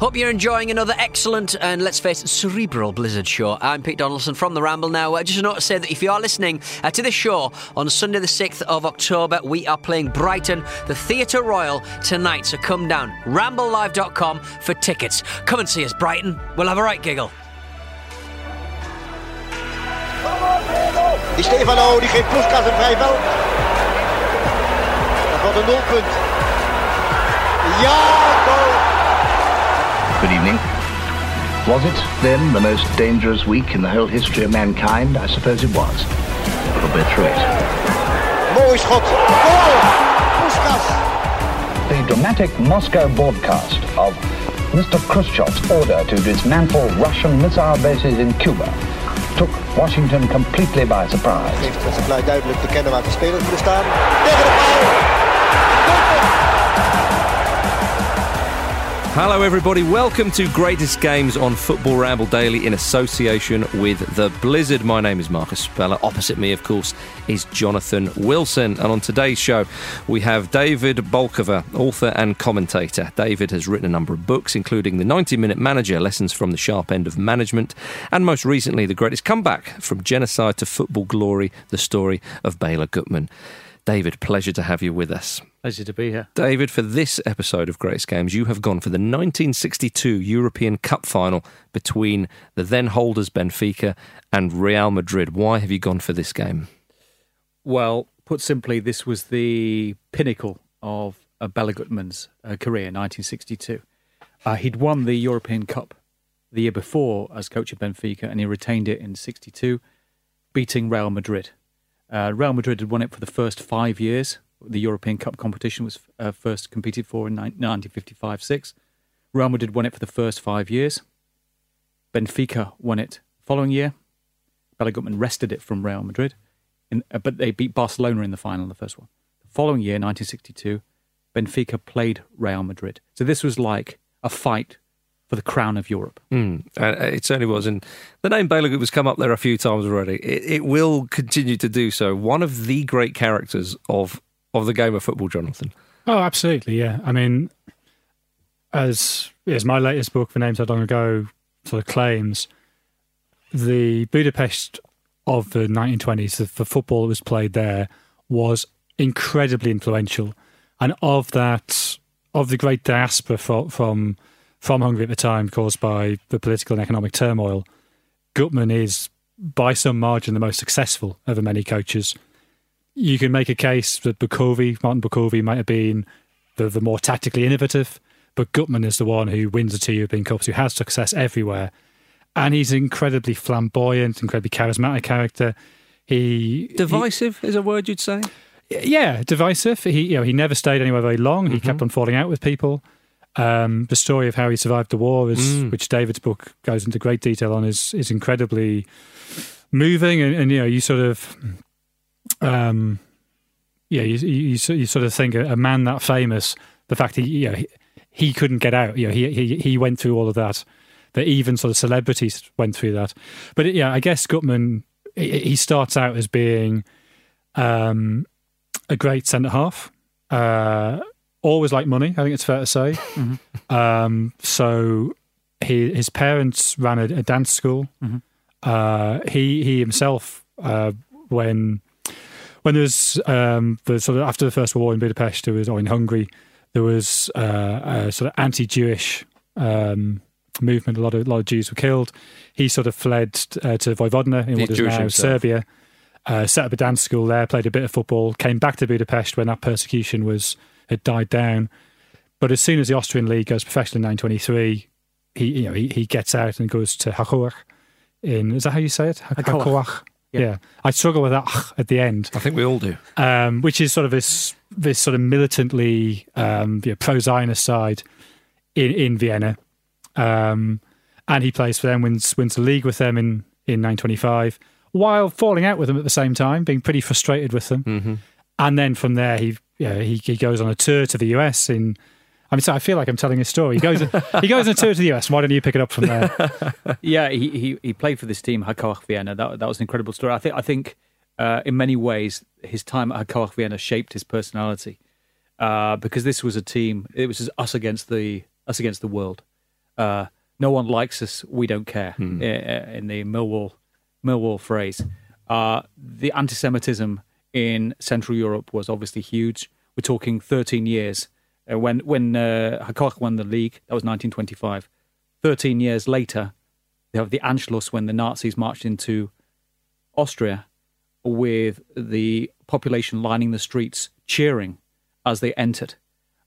Hope you're enjoying another excellent and, let's face it, cerebral Blizzard show. I'm Pete Donaldson from The Ramble now. Just a note to say that if you are listening to this show on Sunday the 6th of October, we are playing Brighton, the Theatre Royal, tonight. So come down, ramblelive.com for tickets. Come and see us, Brighton. We'll have a right giggle. Di Stéfano, die geeft Puskás een vrij veld. Dat wordt een doelpunt. Ja, goal! Good evening. Was it then the most dangerous week in the whole history of mankind? I suppose it was. But I'll bet right. Mooi schot. Goal! Puskás! The dramatic Moscow broadcast of Mr. Khrushchev's order to dismantle Russian missile bases in Cuba took Washington completely by surprise. Het geeft het geluid duidelijk te kennen waar de spelers moeten staan. Tegen de paal! Hello everybody, welcome to Greatest Games on Football Ramble Daily in association with The Blizzard. My name is Marcus Speller. Opposite me, of course, is Jonathan Wilson. And on today's show, we have David Bolkova, author and commentator. David has written a number of books, including The 90 Minute Manager, Lessons from the Sharp End of Management, and most recently, The Greatest Comeback, From Genocide to Football Glory, The Story of Béla Guttmann. David, pleasure to have you with us. Pleasure to be here. David, for this episode of Greatest Games, you have gone for the 1962 European Cup final between the then holders Benfica and Real Madrid. Why have you gone for this game? Well, put simply, this was the pinnacle of Béla Guttmann's career in 1962. He'd won the European Cup the year before as coach of Benfica, and he retained it in 62, beating Real Madrid. Real Madrid had won it for the first 5 years. The European Cup competition was first competed for in 1955-6. Real Madrid won it for the first 5 years. Benfica won it the following year. Béla Guttmann wrested it from Real Madrid, but they beat Barcelona in the final, the first one. The following year, 1962, Benfica played Real Madrid. So this was like a fight for the crown of Europe. It certainly was. And the name Béla Guttmann has come up there a few times already. It will continue to do so. One of the great characters of the game of football, Jonathan. Oh, absolutely, yeah. I mean, as my latest book, The Names Heard Long Ago, sort of claims, the Budapest of the 1920s, the football that was played there, was incredibly influential. And of the great diaspora from Hungary at the time, caused by the political and economic turmoil, Guttmann is, by some margin, the most successful of the many coaches. You can make a case that Martin Bukovie might have been the more tactically innovative, but Guttmann is the one who wins the two European Cups, who has success everywhere. And he's an incredibly flamboyant, incredibly charismatic character. Divisive is a word you'd say? Yeah, divisive. He never stayed anywhere very long. He kept on falling out with people. The story of how he survived the war, which David's book goes into great detail on, is incredibly moving, and you sort of, you sort of think a man that famous, the fact he couldn't get out, he went through all of that even sort of celebrities went through that, but I guess Guttmann, he starts out as being a great centre half. Always like money, I think it's fair to say. Mm-hmm. So his parents ran a dance school. Mm-hmm. He himself, when there was the sort of after the First World War in Budapest, or in Hungary, there was a sort of anti-Jewish movement. A lot of Jews were killed. He sort of fled to Vojvodina in what is now Serbia. Set up a dance school there, played a bit of football, came back to Budapest when that persecution had died down. But as soon as the Austrian League goes professional in 1923, he gets out and goes to Hakoah. Is that how you say it? Hakoah. Yeah. I struggle with that at the end. I think we all do. Which is sort of this sort of militantly pro-Zionist side in Vienna. And he plays for them, wins the league with them in 1925, while falling out with them at the same time, being pretty frustrated with them. Mm-hmm. And then from there, he goes on a tour to the US in... I mean, so I feel like I'm telling his story. He goes on a tour to the US. Why don't you pick it up from there? Yeah, he played for this team, Hakoah Vienna. That was an incredible story. I think in many ways, his time at Hakoah Vienna shaped his personality because this was a team. It was just us against the world. No one likes us. We don't care. In the Millwall phrase, the anti-Semitism in Central Europe was obviously huge. We're talking 13 years. When Hakoah won the league, that was 1925. 13 years later, they have the Anschluss when the Nazis marched into Austria with the population lining the streets, cheering as they entered,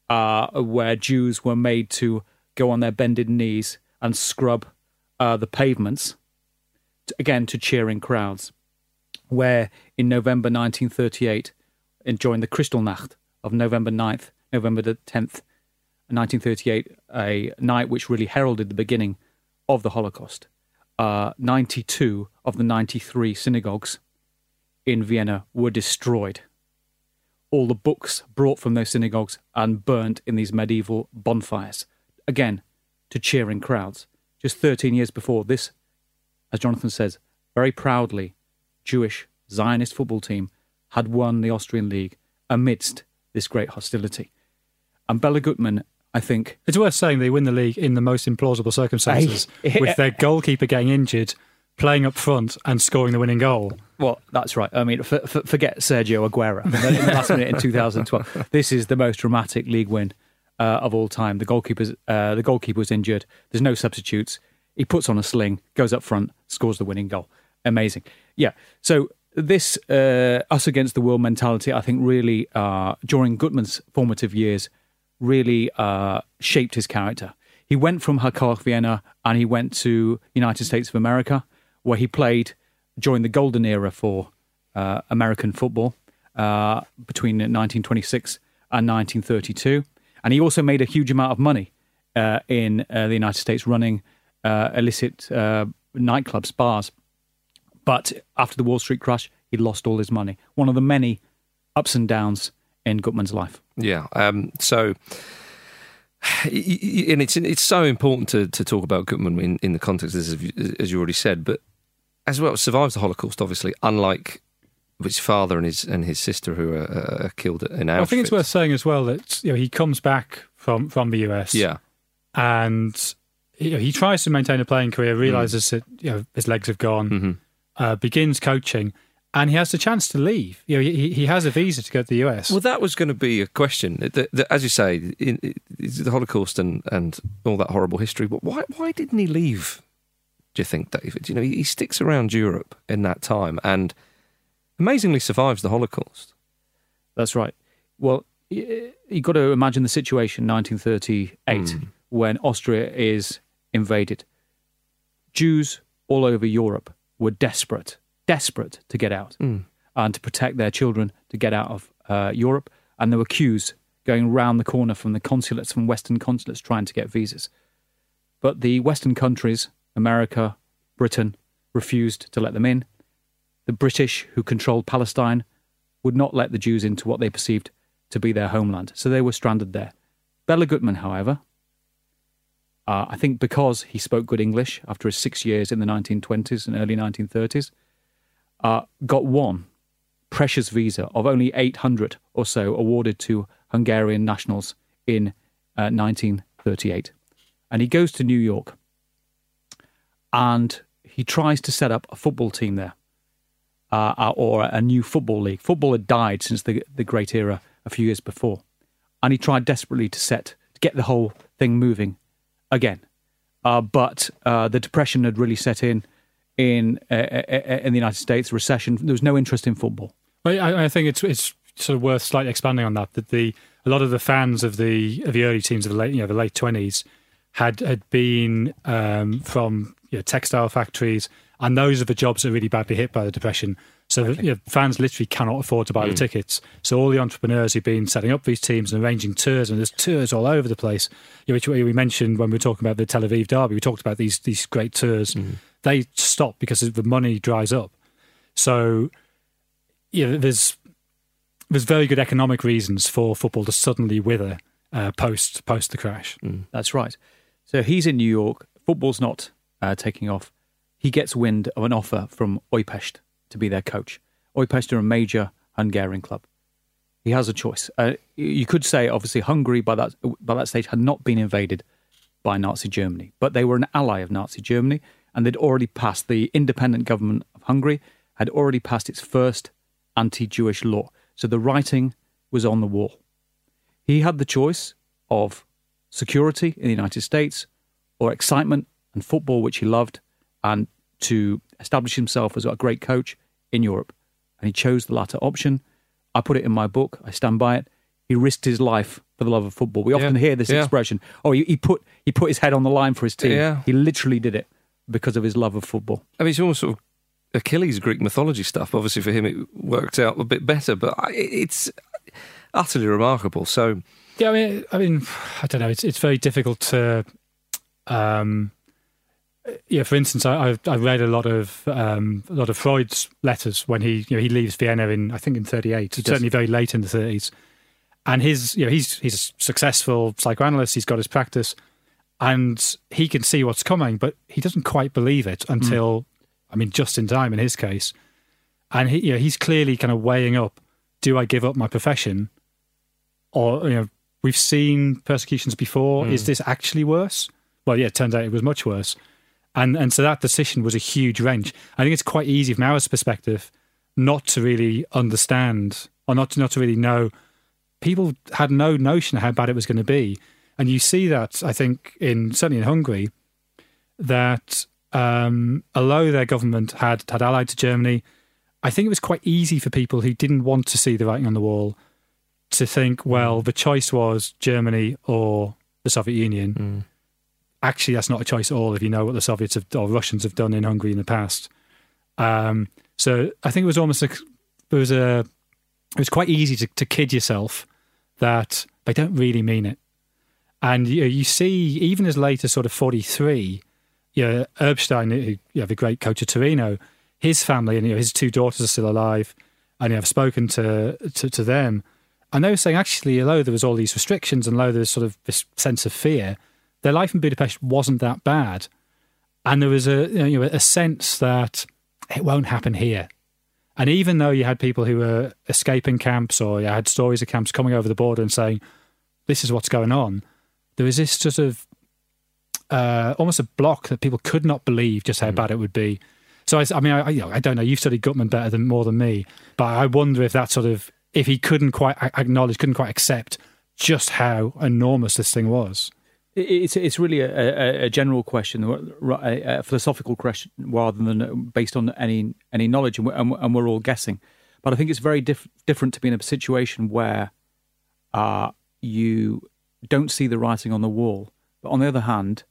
where Jews were made to go on their bended knees and scrub the pavements, to cheering crowds, where in November 1938, during the Kristallnacht of November the 10th, 1938, a night which really heralded the beginning of the Holocaust. 92 of the 93 synagogues in Vienna were destroyed. All the books brought from those synagogues and burnt in these medieval bonfires. Again, to cheering crowds. Just 13 years before this, as Jonathan says, very proudly, Jewish Zionist football team had won the Austrian League amidst this great hostility. And Béla Guttmann, I think... It's worth saying they win the league in the most implausible circumstances, with their goalkeeper getting injured, playing up front and scoring the winning goal. Well, that's right. I mean, forget Sergio Aguero. In the last minute in 2012. This is the most dramatic league win of all time. The goalkeeper was injured. There's no substitutes. He puts on a sling, goes up front, scores the winning goal. Amazing. Yeah. So... this us against the world mentality, I think, really, during Guttmann's formative years, really shaped his character. He went from Hakoah Vienna and he went to United States of America, where he played during the golden era for American football between 1926 and 1932. And he also made a huge amount of money in the United States running illicit nightclubs, bars. But after the Wall Street crash, he lost all his money. One of the many ups and downs in Guttmann's life. Yeah. And it's so important to talk about Guttmann in the context, as you already said, but as well, survives the Holocaust, obviously, unlike his father and his sister who are killed in Auschwitz. Well, I think it's worth saying as well that he comes back from the US. Yeah. And he tries to maintain a playing career, realises that his legs have gone. Mm-hmm. Begins coaching, and he has the chance to leave. He has a visa to go to the US. Well, that was going to be a question. As you say, the Holocaust and all that horrible history, but why didn't he leave, do you think, David? He sticks around Europe in that time and amazingly survives the Holocaust. That's right. Well, you've got to imagine the situation in 1938 when Austria is invaded. Jews all over Europe were desperate to get out and to protect their children, to get out of Europe. And there were queues going round the corner from the consulates, from Western consulates, trying to get visas. But the Western countries, America, Britain, refused to let them in. The British, who controlled Palestine, would not let the Jews into what they perceived to be their homeland. So they were stranded there. Béla Guttmann, however, I think because he spoke good English after his 6 years in the 1920s and early 1930s, got one precious visa of only 800 or so awarded to Hungarian nationals in 1938. And he goes to New York and he tries to set up a football team there or a new football league. Football had died since the great era a few years before. And he tried desperately to get the whole thing moving again, but the Depression had really set in the United States. Recession. There was no interest in football. Well, I think it's sort of worth slightly expanding on that. That a lot of the fans of the early teams of the late 20s had been from textile factories And those are the jobs that are really badly hit by the Depression. So that, fans literally cannot afford to buy the tickets. So all the entrepreneurs who've been setting up these teams and arranging tours, and there's tours all over the place, which we mentioned when we were talking about the Tel Aviv derby, we talked about these great tours. They stop because the money dries up. So there's very good economic reasons for football to suddenly wither post the crash. That's right. So he's in New York. Football's not taking off. He gets wind of an offer from Újpest to be their coach. Újpest are a major Hungarian club. He has a choice. You could say, obviously, Hungary by that stage had not been invaded by Nazi Germany, but they were an ally of Nazi Germany, and they'd already passed, the independent government of Hungary had already passed its first anti-Jewish law. So the writing was on the wall. He had the choice of security in the United States or excitement and football, which he loved, and to establish himself as a great coach in Europe. And he chose the latter option. I put it in my book. I stand by it. He risked his life for the love of football. We often hear this expression, oh, he put his head on the line for his team. Yeah. He literally did it because of his love of football. I mean, it's almost sort of Achilles, Greek mythology stuff. Obviously for him it worked out a bit better, but it's utterly remarkable. So I mean, I don't know, it's very difficult to... for instance, I read a lot of Freud's letters when he leaves Vienna in 38, certainly very late in the 30s, and he's a successful psychoanalyst. He's got his practice, and he can see what's coming, but he doesn't quite believe it until just in time in his case, and he's clearly kind of weighing up: do I give up my profession, or we've seen persecutions before? Is this actually worse? Well, it turns out it was much worse. And so that decision was a huge wrench. I think it's quite easy from our perspective not to really understand or not to really know. People had no notion how bad it was going to be. And you see that, I think, certainly in Hungary, that although their government had allied to Germany, I think it was quite easy for people who didn't want to see the writing on the wall to think, well, the choice was Germany or the Soviet Union. Actually, that's not a choice at all if you know what the Soviets or Russians have done in Hungary in the past. So I think it was almost it was quite easy to kid yourself that they don't really mean it. And you see, even as late as sort of 43, Erbstein, the great coach of Torino, his family and his two daughters are still alive, and I've spoken to them, and they were saying actually, although there was all these restrictions and although there was sort of this sense of fear, their life in Budapest wasn't that bad, and there was a sense that it won't happen here. And even though you had people who were escaping camps, or you had stories of camps coming over the border and saying, "This is what's going on," there was this sort of almost a block that people could not believe just how bad it would be. So I don't know. You've studied Guttmann more than me, but I wonder if that sort of if he couldn't quite acknowledge, couldn't quite accept just how enormous this thing was. It's really a general question, a philosophical question, rather than based on any knowledge, and we're all guessing. But I think it's very different to be in a situation where you don't see the writing on the wall. But on the other hand,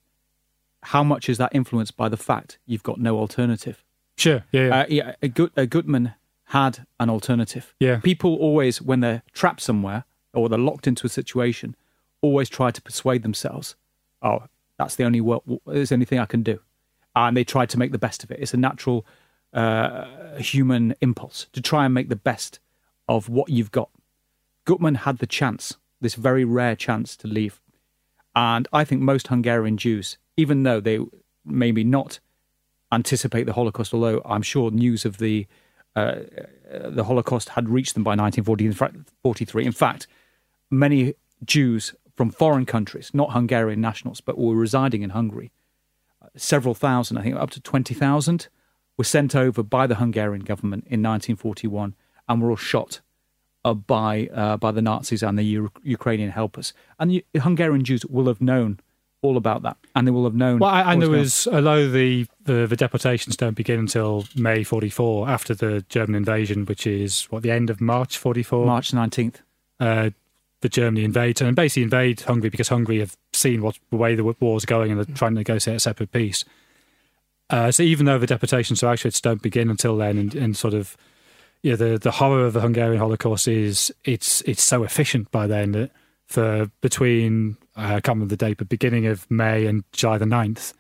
how much is that influenced by the fact you've got no alternative? Sure, Guttmann had an alternative. Yeah. People always, when they're trapped somewhere or they're locked into a situation, always try to persuade themselves, oh, that's the only thing I can do. And they try to make the best of it. It's a natural human impulse to try and make the best of what you've got. Guttmann had the chance, this very rare chance, to leave. And I think most Hungarian Jews, even though they maybe not anticipate the Holocaust, although I'm sure news of the Holocaust had reached them by 1943. In fact, many Jews from foreign countries, not Hungarian nationals, but were residing in Hungary. Several thousand, I think up to 20,000, were sent over by the Hungarian government in 1941 and were all shot by the Nazis and the Ukrainian helpers. And Hungarian Jews will have known all about that, and they will have known... Well, and there was, although the deportations don't begin until May 44, after the German invasion, which is, the end of March 44? March 19th. The Germany invades and basically invade Hungary because Hungary have seen what way the war's going and they're trying to negotiate a separate peace. So even though the deportations to Auschwitz don't begin until then, and sort of, you know, the horror of the Hungarian Holocaust is it's so efficient by then that for between I can't remember the date, but beginning of May and July the 9th,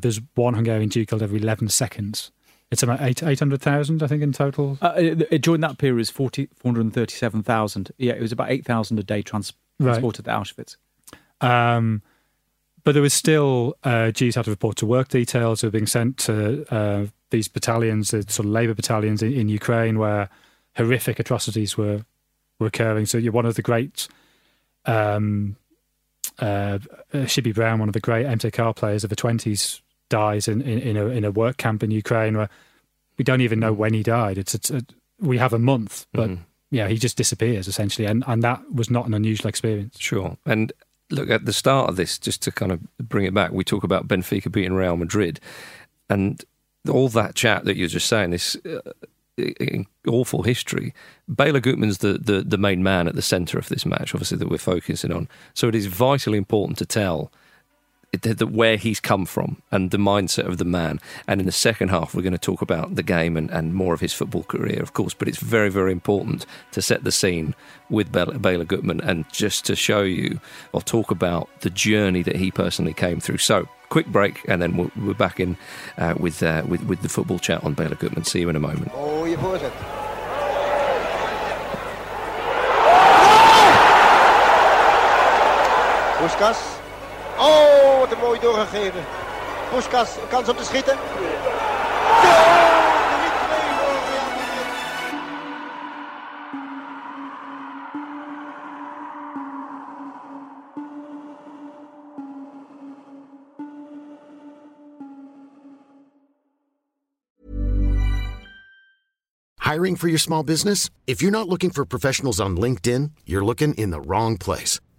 there's one Hungarian Jew killed every 11 seconds. It's about 800,000, I think, in total. During that period, it was 437,000. Yeah, it was about 8,000 a day transported to Auschwitz. But there was still Jews had to report to work details who were being sent to these battalions, the sort of labour battalions in Ukraine, where horrific atrocities were occurring. So you're one of the great... Shibby Brown, one of the great MTK players of the 20s, dies in a work camp in Ukraine, where we don't even know when he died. We have a month, but yeah, he just disappears essentially, and that was not an unusual experience. Sure. And look, at the start of this, just to kind of bring it back, we talk about Benfica beating Real Madrid, and all that chat that you're just saying, this awful history. Béla Guttmann's the main man at the centre of this match, obviously, that we're focusing on. So it is vitally important to tell that where he's come from and the mindset of the man. And in the second half, we're going to talk about the game and more of his football career, of course. But it's very, very important to set the scene with Béla Guttmann and just to show you or talk about the journey that he personally came through. So quick break, and then we're back in with the football chat on Béla Guttmann. See you in a moment. Oh, you bought it. Puskás. Oh, wat een mooi doorgegeven. Puskás, kans om te schieten. Hiring for your small business? If you're not looking for professionals on LinkedIn, you're looking in the wrong place.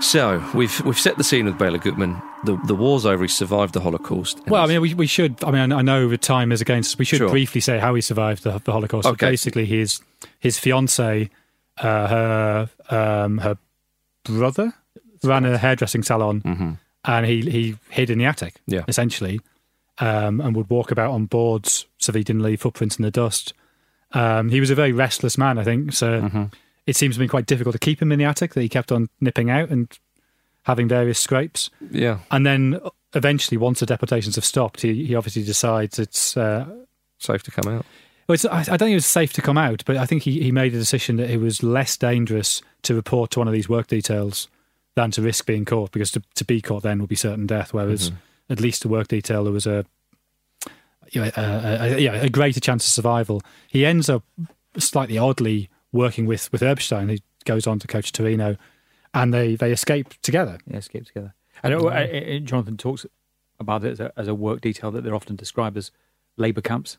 So we've set the scene with Béla Guttmann. The war's over. He survived the Holocaust. Well, I mean, we should. I mean, I know the time is against us. We should briefly say how he survived the Holocaust. Okay. So basically, his fiancée, her brother, ran a hairdressing salon, and he hid in the attic, essentially, and would walk about on boards so that he didn't leave footprints in the dust. He was a very restless man, I think. So. It seems to be quite difficult to keep him in the attic, that he kept on nipping out and having various scrapes. Yeah. And then eventually, once the deportations have stopped, he obviously decides it's... safe to come out. Well, I don't think it was safe to come out, but I think he made a decision that it was less dangerous to report to one of these work details than to risk being caught, because to be caught then would be certain death, whereas at least a work detail, there was a greater chance of survival. He ends up slightly oddly working with Erbstein, who goes on to coach Torino, and they escape together. Yeah, escape together. And Jonathan talks about it as a work detail that they're often described as labour camps.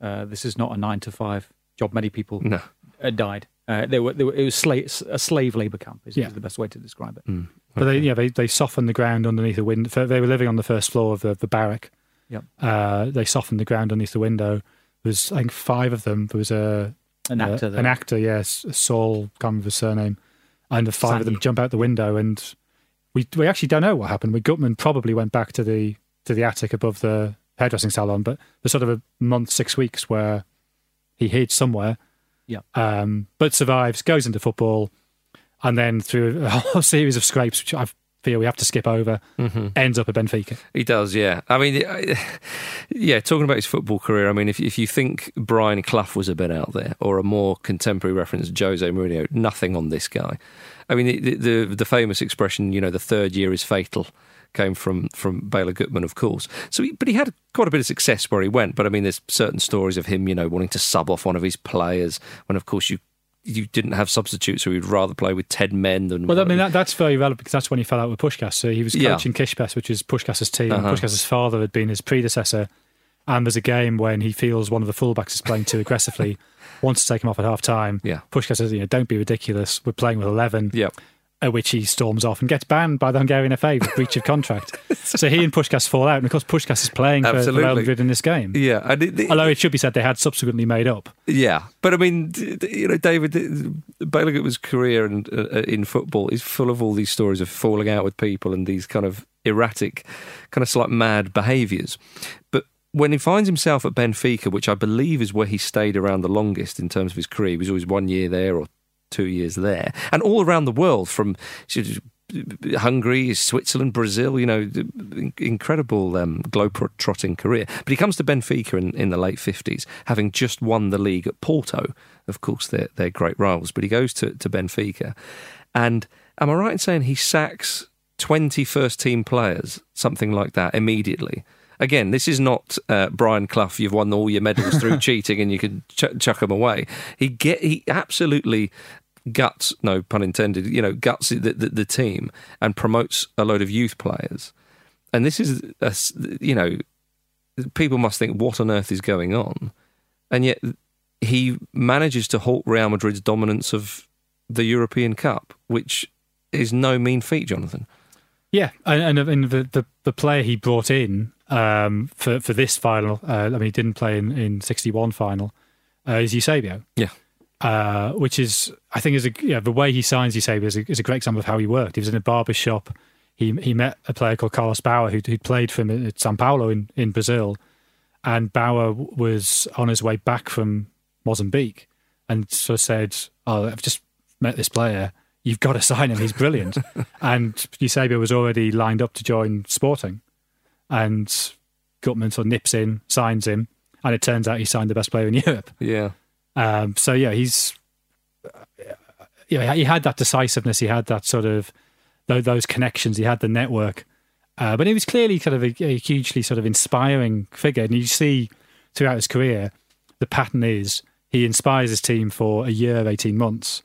This is not a 9-to-5 job. Many people died. It was a slave labour camp is the best way to describe it. Mm. Okay. But they softened the ground underneath the window. They were living on the first floor of the barrack. Yep. They softened the ground underneath the window. There was, I think, 5 of them. There was an actor, yes, Saul, can't remember his surname. And the 5 of them jump out the window, and we actually don't know what happened. Guttmann probably went back to the attic above the hairdressing salon, but there's sort of a month, 6 weeks where he hid somewhere, but survives, goes into football, and then through a whole series of scrapes, which I feel we have to skip over, ends up at Benfica. He does, yeah. I mean, talking about his football career, I mean, if you think Brian Clough was a bit out there, or a more contemporary reference, Jose Mourinho, nothing on this guy. I mean, the famous expression, the third year is fatal, came from Béla Guttmann, of course. So, but he had quite a bit of success where he went. But I mean, there's certain stories of him, wanting to sub off one of his players when, of course, you didn't have substitutes, so he'd rather play with 10 men than. Well, I mean, that's very relevant because that's when he fell out with Puskás. So he was coaching Kishpest, which is Puskás's team. Puskás's father had been his predecessor. And there's a game when he feels one of the fullbacks is playing too aggressively, wants to take him off at half time. Yeah. Puskás says, don't be ridiculous. We're playing with 11. Yep. At which he storms off and gets banned by the Hungarian FA for breach of contract. So he and Puskás fall out, and of course Puskás is playing for Real Madrid in this game. Yeah, and although it should be said they had subsequently made up. Yeah, but I mean, David, Béla Guttmann's career in football is full of all these stories of falling out with people and these kind of erratic, kind of slight mad behaviours. But when he finds himself at Benfica, which I believe is where he stayed around the longest in terms of his career, he was always 1 year there or 2 years there, and all around the world, from Hungary, Switzerland, Brazil, incredible globe-trotting career. But he comes to Benfica in the late 50s, having just won the league at Porto. Of course, they're great rivals, but he goes to Benfica. And am I right in saying he sacks 20 first-team players, something like that, immediately? Again, this is not Brian Clough, you've won all your medals through cheating and you can chuck them away. He absolutely guts, no pun intended, guts the team and promotes a load of youth players. And this is, people must think, what on earth is going on? And yet he manages to halt Real Madrid's dominance of the European Cup, which is no mean feat, Jonathan. Yeah, and the player he brought in for this final, he didn't play in 61 final, is Eusebio. Yeah. Which is, I think, the way he signs Eusebio is a great example of how he worked. He was in a barber shop. He met a player called Carlos Bauer who'd played for him at Sao Paulo in Brazil, and Bauer was on his way back from Mozambique and sort of said, "Oh, I've just met this player. You've got to sign him, he's brilliant." And Eusebio was already lined up to join Sporting. And Guttmann sort of nips in, signs him, and it turns out he signed the best player in Europe. Yeah. He had that decisiveness, he had that sort of, those connections, he had the network. But he was clearly kind of a hugely sort of inspiring figure. And you see throughout his career, the pattern is he inspires his team for a year, 18 months,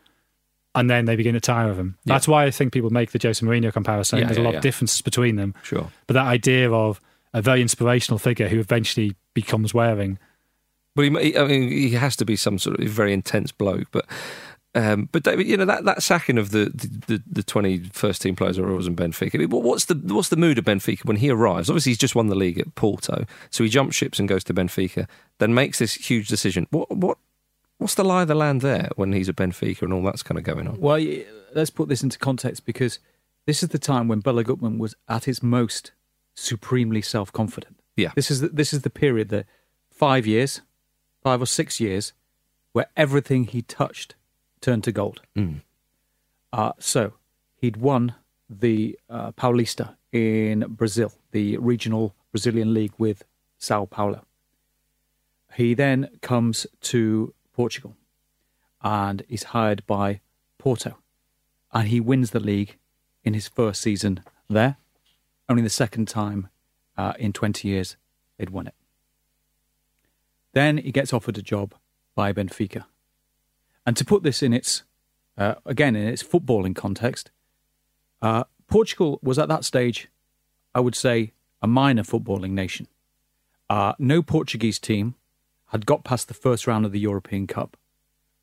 and then they begin to tire of him. That's why I think people make the Jose Mourinho comparison. There's a lot of differences between them. Sure. But that idea of a very inspirational figure who eventually becomes wearing. Well, he has to be some sort of very intense bloke. But David, that sacking of the 20 first team players that was in Benfica. I mean, what's the mood of Benfica when he arrives? Obviously, he's just won the league at Porto, so he jumps ships and goes to Benfica. Then makes this huge decision. What's the lie of the land there when he's at Benfica and all that's kind of going on? Well, let's put this into context, because this is the time when Béla Guttmann was at his most supremely self-confident. Yeah. This is the period, that 5 or 6 years, where everything he touched turned to gold. Mm. So he'd won the Paulista in Brazil, the regional Brazilian league with Sao Paulo. He then comes to Portugal, and is hired by Porto, and he wins the league in his first season there. Only the second time in 20 years they'd won it. Then he gets offered a job by Benfica, And to put this in its, again, in its footballing context, Portugal was at that stage, I would say, a minor footballing nation. No Portuguese team had got past the first round of the European Cup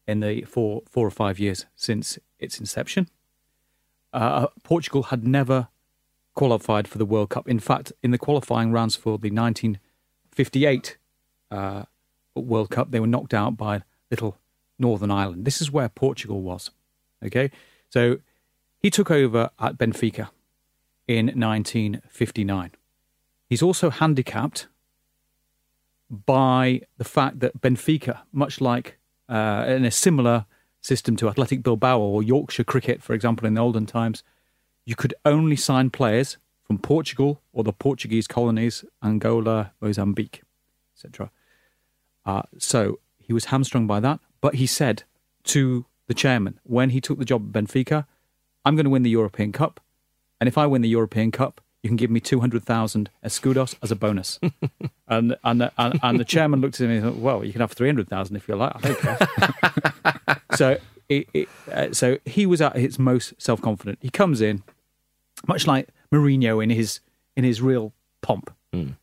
in the four or five years since its inception. Portugal had never qualified for the World Cup. In fact, in the qualifying rounds for the 1958 World Cup, they were knocked out by little Northern Ireland. This is where Portugal was. Okay, so he took over at Benfica in 1959. He's also handicapped by the fact that Benfica, much like in a similar system to Athletic Bilbao or Yorkshire cricket, for example, in the olden times, you could only sign players from Portugal or the Portuguese colonies, Angola, Mozambique, etc. So he was hamstrung by that. But he said to the chairman, when he took the job at Benfica, I'm going to win the European Cup. And if I win the European Cup, you can give me 200,000 escudos as a bonus. and the chairman looked at him and said, well, you can have 300,000 if you like. I don't care. So he was at his most self-confident. He comes in, much like Mourinho in his real pomp. Mm.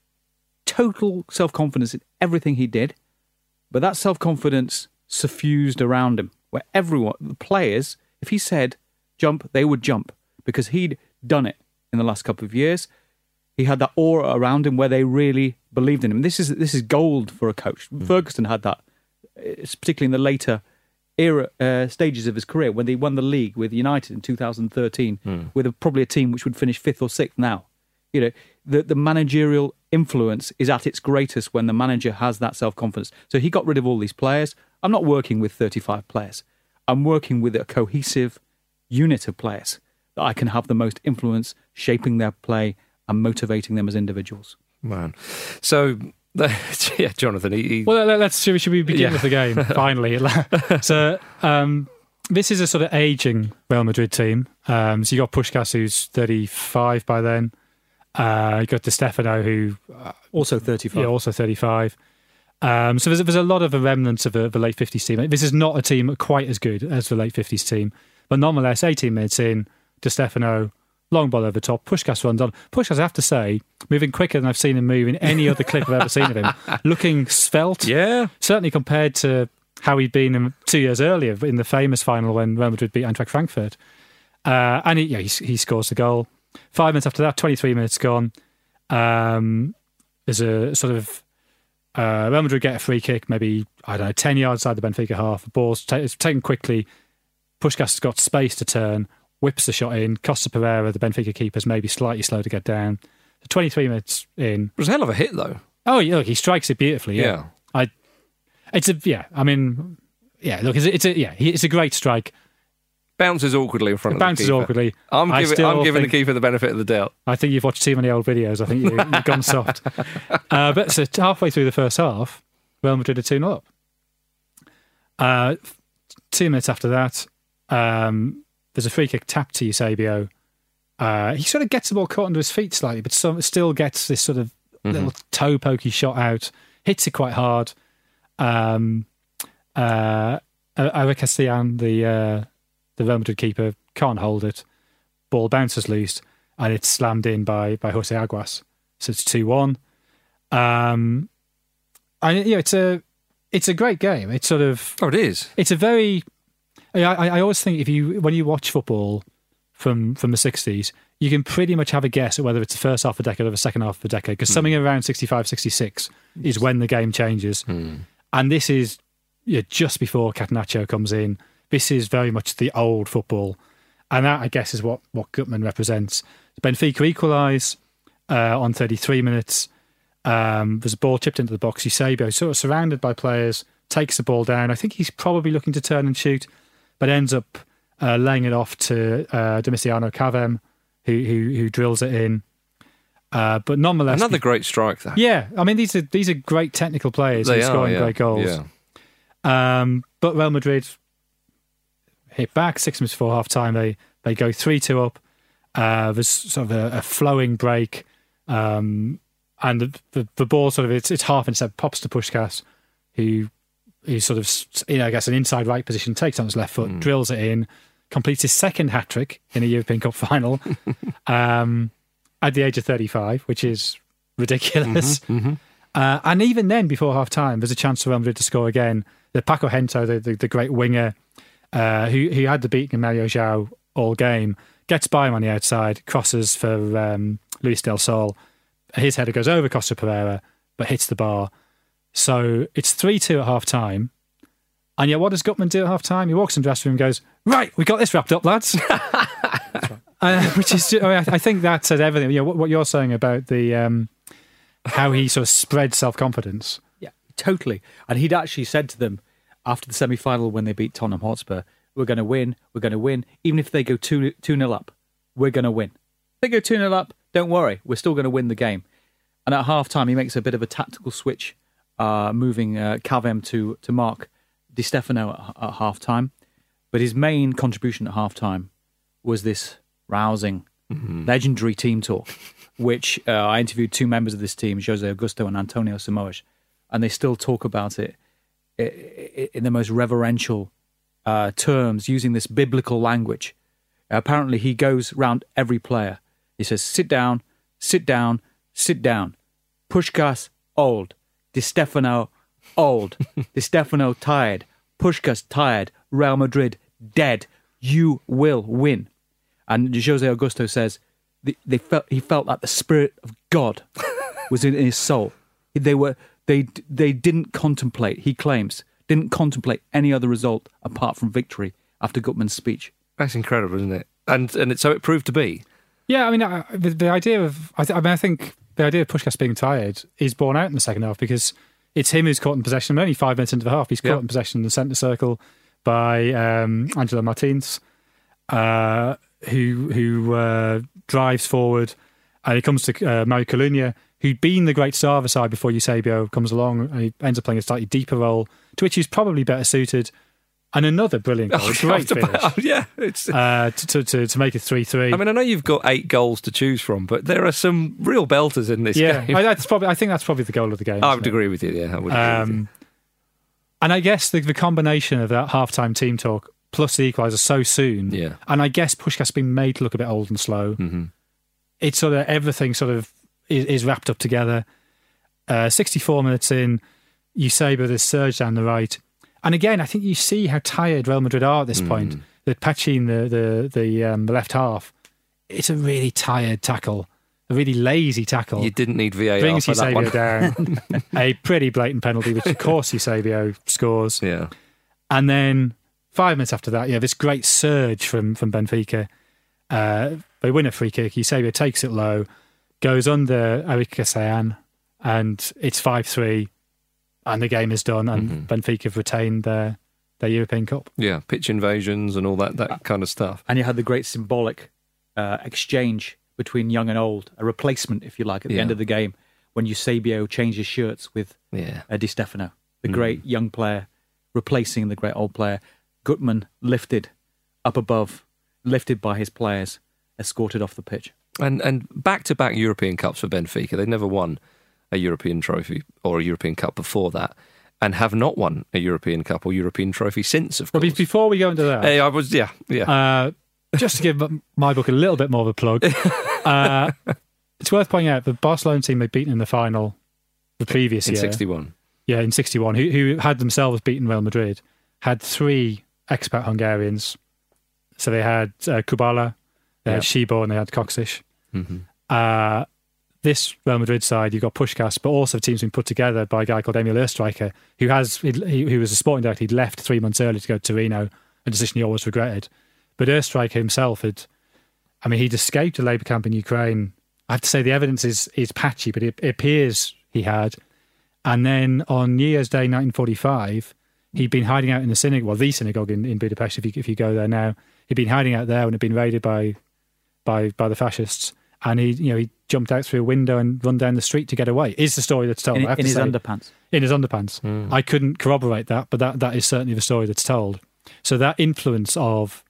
Total self-confidence in everything he did. But that self-confidence suffused around him, where everyone, the players, if he said jump, they would jump, because he'd done it in the last couple of years. He had that aura around him where they really believed in him. This is gold for a coach. Mm. Ferguson had that, particularly in the later era stages of his career, when they won the league with United in 2013, with probably a team which would finish 5th or 6th now. You know, the managerial influence is at its greatest when the manager has that self-confidence. So he got rid of all these players. I'm not working with 35 players. I'm working with a cohesive unit of players that I can have the most influence, shaping their play and motivating them as individuals. Man. So, yeah, Jonathan. Should we begin with the game, finally? So, this is a sort of ageing Real Madrid team. So you got Puskás, who's 35 by then. You got Di Stéfano, who... also 35. Yeah, also 35. So there's a lot of the remnants of the late 50s team. This is not a team quite as good as the late 50s team. But nonetheless, 18 minutes in, Di Stéfano, long ball over top, Puskás runs on. Puskás, I have to say, moving quicker than I've seen him move in any other clip I've ever seen of him. Looking svelte. Yeah. Certainly compared to how he'd been 2 years earlier in the famous final when Real Madrid beat Eintracht Frankfurt. And he scores the goal. 5 minutes after that, 23 minutes gone. There's a sort of... Real Madrid get a free kick, maybe, 10 yards outside the Benfica half. The ball's taken quickly. Puskás has got space to turn, whips the shot in. Costa Pereira, the Benfica keeper's maybe slightly slow to get down. 23 minutes in. It was a hell of a hit, though. Oh, yeah, look, he strikes it beautifully. Yeah. It's a great strike. Bounces awkwardly in front of the keeper. I'm giving the keeper the benefit of the doubt. I think you've watched too many old videos. I think you've gone soft. But so halfway through the first half, Real Madrid are 2-0 up. 2 minutes after that, there's a free kick tapped to Eusebio. He sort of gets the ball caught under his feet slightly, but still gets this sort of little toe-pokey shot out. Hits it quite hard. Eric Ascian, the Real Madrid keeper, can't hold it. Ball bounces loose and it's slammed in by Jose Augusto. So it's 2-1. It's a great game. It's sort of... Oh, it is. It's a very... I always think when you watch football from the 60s, you can pretty much have a guess at whether it's the first half of a decade or the second half of a decade, because something around 65, 66 is when the game changes. Mm. And this is just before Catenaccio comes in. This is very much the old football. And that, I guess, is what Guttmann represents. Benfica equalise on 33 minutes. There's a ball chipped into the box. Eusebio, sort of surrounded by players, takes the ball down. I think he's probably looking to turn and shoot, but ends up laying it off to Domiciano Cavem, who drills it in. But nonetheless... Another great strike, though. Yeah. I mean, these are great technical players who are scoring great goals. Yeah. But Real Madrid... hit back, 6 minutes before half-time, they go 3-2 up. There's sort of a flowing break, and the ball sort of, it's half intercept, pops to Puskás, who He's sort of, I guess, an inside right position, takes on his left foot, drills it in, completes his second hat-trick in a European Cup final at the age of 35, which is ridiculous. And even then, before half-time, there's a chance for Real Madrid to score again. The Paco Gento, the great winger, who had the beating of Mario João all game, gets by him on the outside, crosses for Luis Del Sol. His header goes over Costa Pereira, but hits the bar. So it's 3-2 at half-time. And yet what does Guttmann do at half-time? He walks in the dressing room and goes, right, we got this wrapped up, lads. Which is, I think that says everything. You know, what you're saying about the how he sort of spread self-confidence. Yeah, totally. And he'd actually said to them after the semi-final when they beat Tottenham Hotspur, we're going to win, even if they go 2-0 up, we're going to win. If they go 2-0 up, don't worry, we're still going to win the game. And at half-time, he makes a bit of a tactical switch, moving Cavem to mark Di Stéfano at half-time. But his main contribution at half-time was this rousing, legendary team talk, which I interviewed two members of this team, Jose Augusto and Antonio Simoes, and they still talk about it in the most reverential terms, using this biblical language. Apparently, he goes round every player. He says, sit down, sit down, sit down. Puskás, old. Di Stéfano, old. Di Stéfano, tired. Puskás, tired. Real Madrid, dead. You will win. And Jose Augusto says he felt like the Spirit of God was in his soul. They didn't contemplate, he claims, didn't contemplate any other result apart from victory after Guttmann's speech. That's incredible, isn't it? And it, so it proved to be. Yeah, I mean, the idea of... I think the idea of Puskás being tired is borne out in the second half, because it's him who's caught in possession. Only 5 minutes into the half, he's caught in possession in the centre circle by Angelo Martins, who drives forward, and he comes to Mario Coluña, who'd been the great star of the side before Eusebio comes along, and he ends up playing a slightly deeper role, to which he's probably better suited. And another brilliant goal, great finish. Yeah, it's to make it 3-3. I mean, I know you've got 8 goals to choose from, but there are some real belters in this game. I think that's probably the goal of the game. I would agree with you. Yeah, I would agree with you. And I guess the combination of that halftime team talk plus the equaliser so soon, and I guess Puskás being made to look a bit old and slow. It's sort of everything sort of is wrapped up together. 64 minutes in, Eusebio, this surge down the right. And again, I think you see how tired Real Madrid are at this point. That Pachin, the left half, it's a really tired tackle, a really lazy tackle. You didn't need VAR. Brings Eusebio down. A pretty blatant penalty, which of course Eusebio scores. Yeah. And then 5 minutes after that, this great surge from Benfica. They win a free kick. Eusebio takes it low, goes under Eric Ascian, and it's 5-3. And the game is done, and Benfica have retained their European Cup. Yeah, pitch invasions and all that kind of stuff. And you had the great symbolic exchange between young and old, a replacement, if you like, at the end of the game, when Eusebio changes shirts with Di Stéfano, the great young player replacing the great old player. Guttmann lifted up above, lifted by his players, escorted off the pitch. And back-to-back European Cups for Benfica. They've never won a European trophy or a European Cup before that, and have not won a European Cup or European trophy since, of course. Well, before we go into that... just to give my book a little bit more of a plug, it's worth pointing out the Barcelona team they'd beaten in the final the previous year. In 61. Yeah, in 61, who had themselves beaten Real Madrid, had 3 expat Hungarians. So they had Kubala, they had Schibo, and they had Koksic. This Real Madrid side, you've got Puskás, but also the team's been put together by a guy called Emil Erstreicher, who was a sporting director. He'd left 3 months early to go to Torino, a decision he always regretted. But Erstreicher himself he'd escaped a labour camp in Ukraine. I have to say the evidence is patchy, but it appears he had. And then on New Year's Day 1945, he'd been hiding out in the synagogue in Budapest, if you go there now. He'd been hiding out there when it'd been raided by the fascists. And he jumped out through a window and run down the street to get away. Is the story that's told? Underpants. In his underpants. I couldn't corroborate that, but that is certainly the story that's told. So that influence of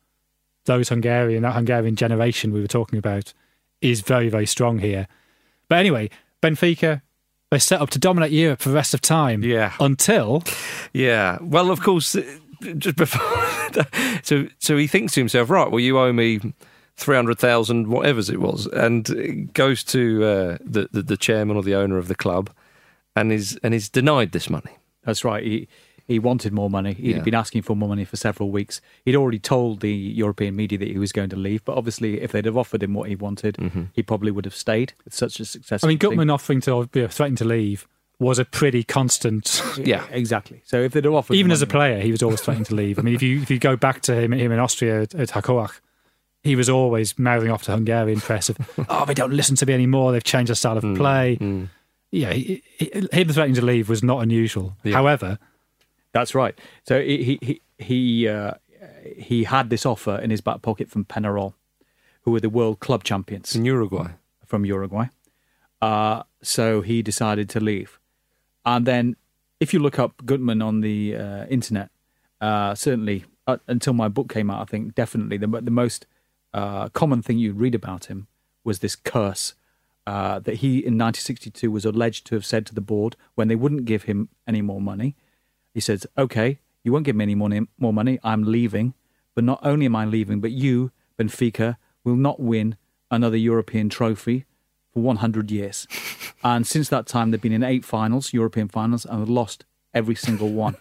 that Hungarian generation we were talking about is very, very strong here. But anyway, Benfica They set up to dominate Europe for the rest of time. Yeah. Until... Yeah. Well, of course, just before... so he thinks to himself, right, well, you owe me 300,000, whatever's it was, and goes to the chairman or the owner of the club and is denied this money. That's right. He wanted more money. He'd been asking for more money for several weeks. He'd already told the European media that he was going to leave, but obviously if they'd have offered him what he wanted, he probably would have stayed. It's such a successful thing. I mean, Guttmann offering to threatening to leave was a pretty constant... Yeah, exactly. So if they'd have offered... Even as a player, he was always threatening to leave. I mean, if you go back to him in Austria at Hakoah, he was always mouthing off to Hungarian press of, oh, they don't listen to me anymore, they've changed their style of play. Mm. Yeah, him threatening to leave was not unusual. Yeah. However... That's right. So he had this offer in his back pocket from Peñarol, who were the world club champions. In Uruguay. From Uruguay. So he decided to leave. And then if you look up Guttmann on the internet, certainly until my book came out, I think definitely the most... common thing you read about him was this curse that he in 1962 was alleged to have said to the board when they wouldn't give him any more money. He says, okay, you won't give me any more money, I'm leaving, but not only am I leaving, but you, Benfica, will not win another European trophy for 100 years. And since that time, they've been in 8 finals, European finals, and have lost every single one.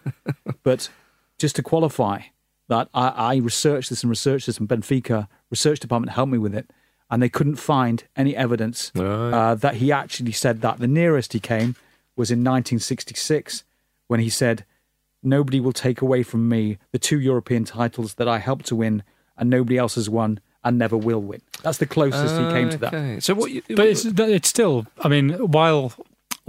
But just to qualify that, I researched this, and Benfica research department helped me with it, and they couldn't find any evidence that he actually said that. The nearest he came was in 1966 when he said, nobody will take away from me the 2 European titles that I helped to win and nobody else has won and never will win. That's the closest he came to that. So it's still, I mean, while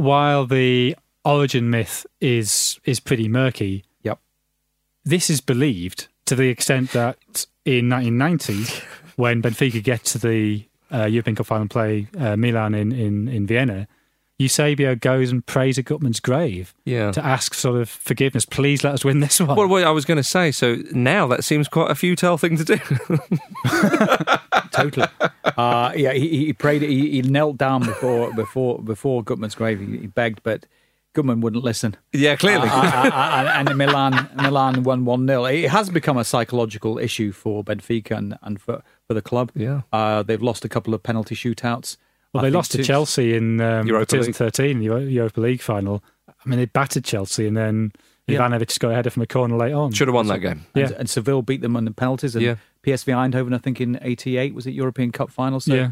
the origin myth is pretty murky, yep, this is believed to the extent that in 1990, when Benfica get to the European Cup final and play Milan in Vienna, Eusebio goes and prays at Guttmann's grave to ask sort of forgiveness. Please let us win this one. Well, I was going to say, so now that seems quite a futile thing to do. Totally. He prayed. He knelt down before Guttmann's grave. He begged, but Guttmann wouldn't listen. Yeah, clearly. And Milan won 1-0. It has become a psychological issue for Benfica and for the club. Yeah, they've lost a couple of penalty shootouts. Well, they lost to Chelsea in 2013, Europa League final. I mean, they battered Chelsea and then Ivanovic got a header from a corner late on. Should have won that game. Yeah. And Seville beat them on the penalties. And PSV Eindhoven, I think in 88, was it European Cup final? So,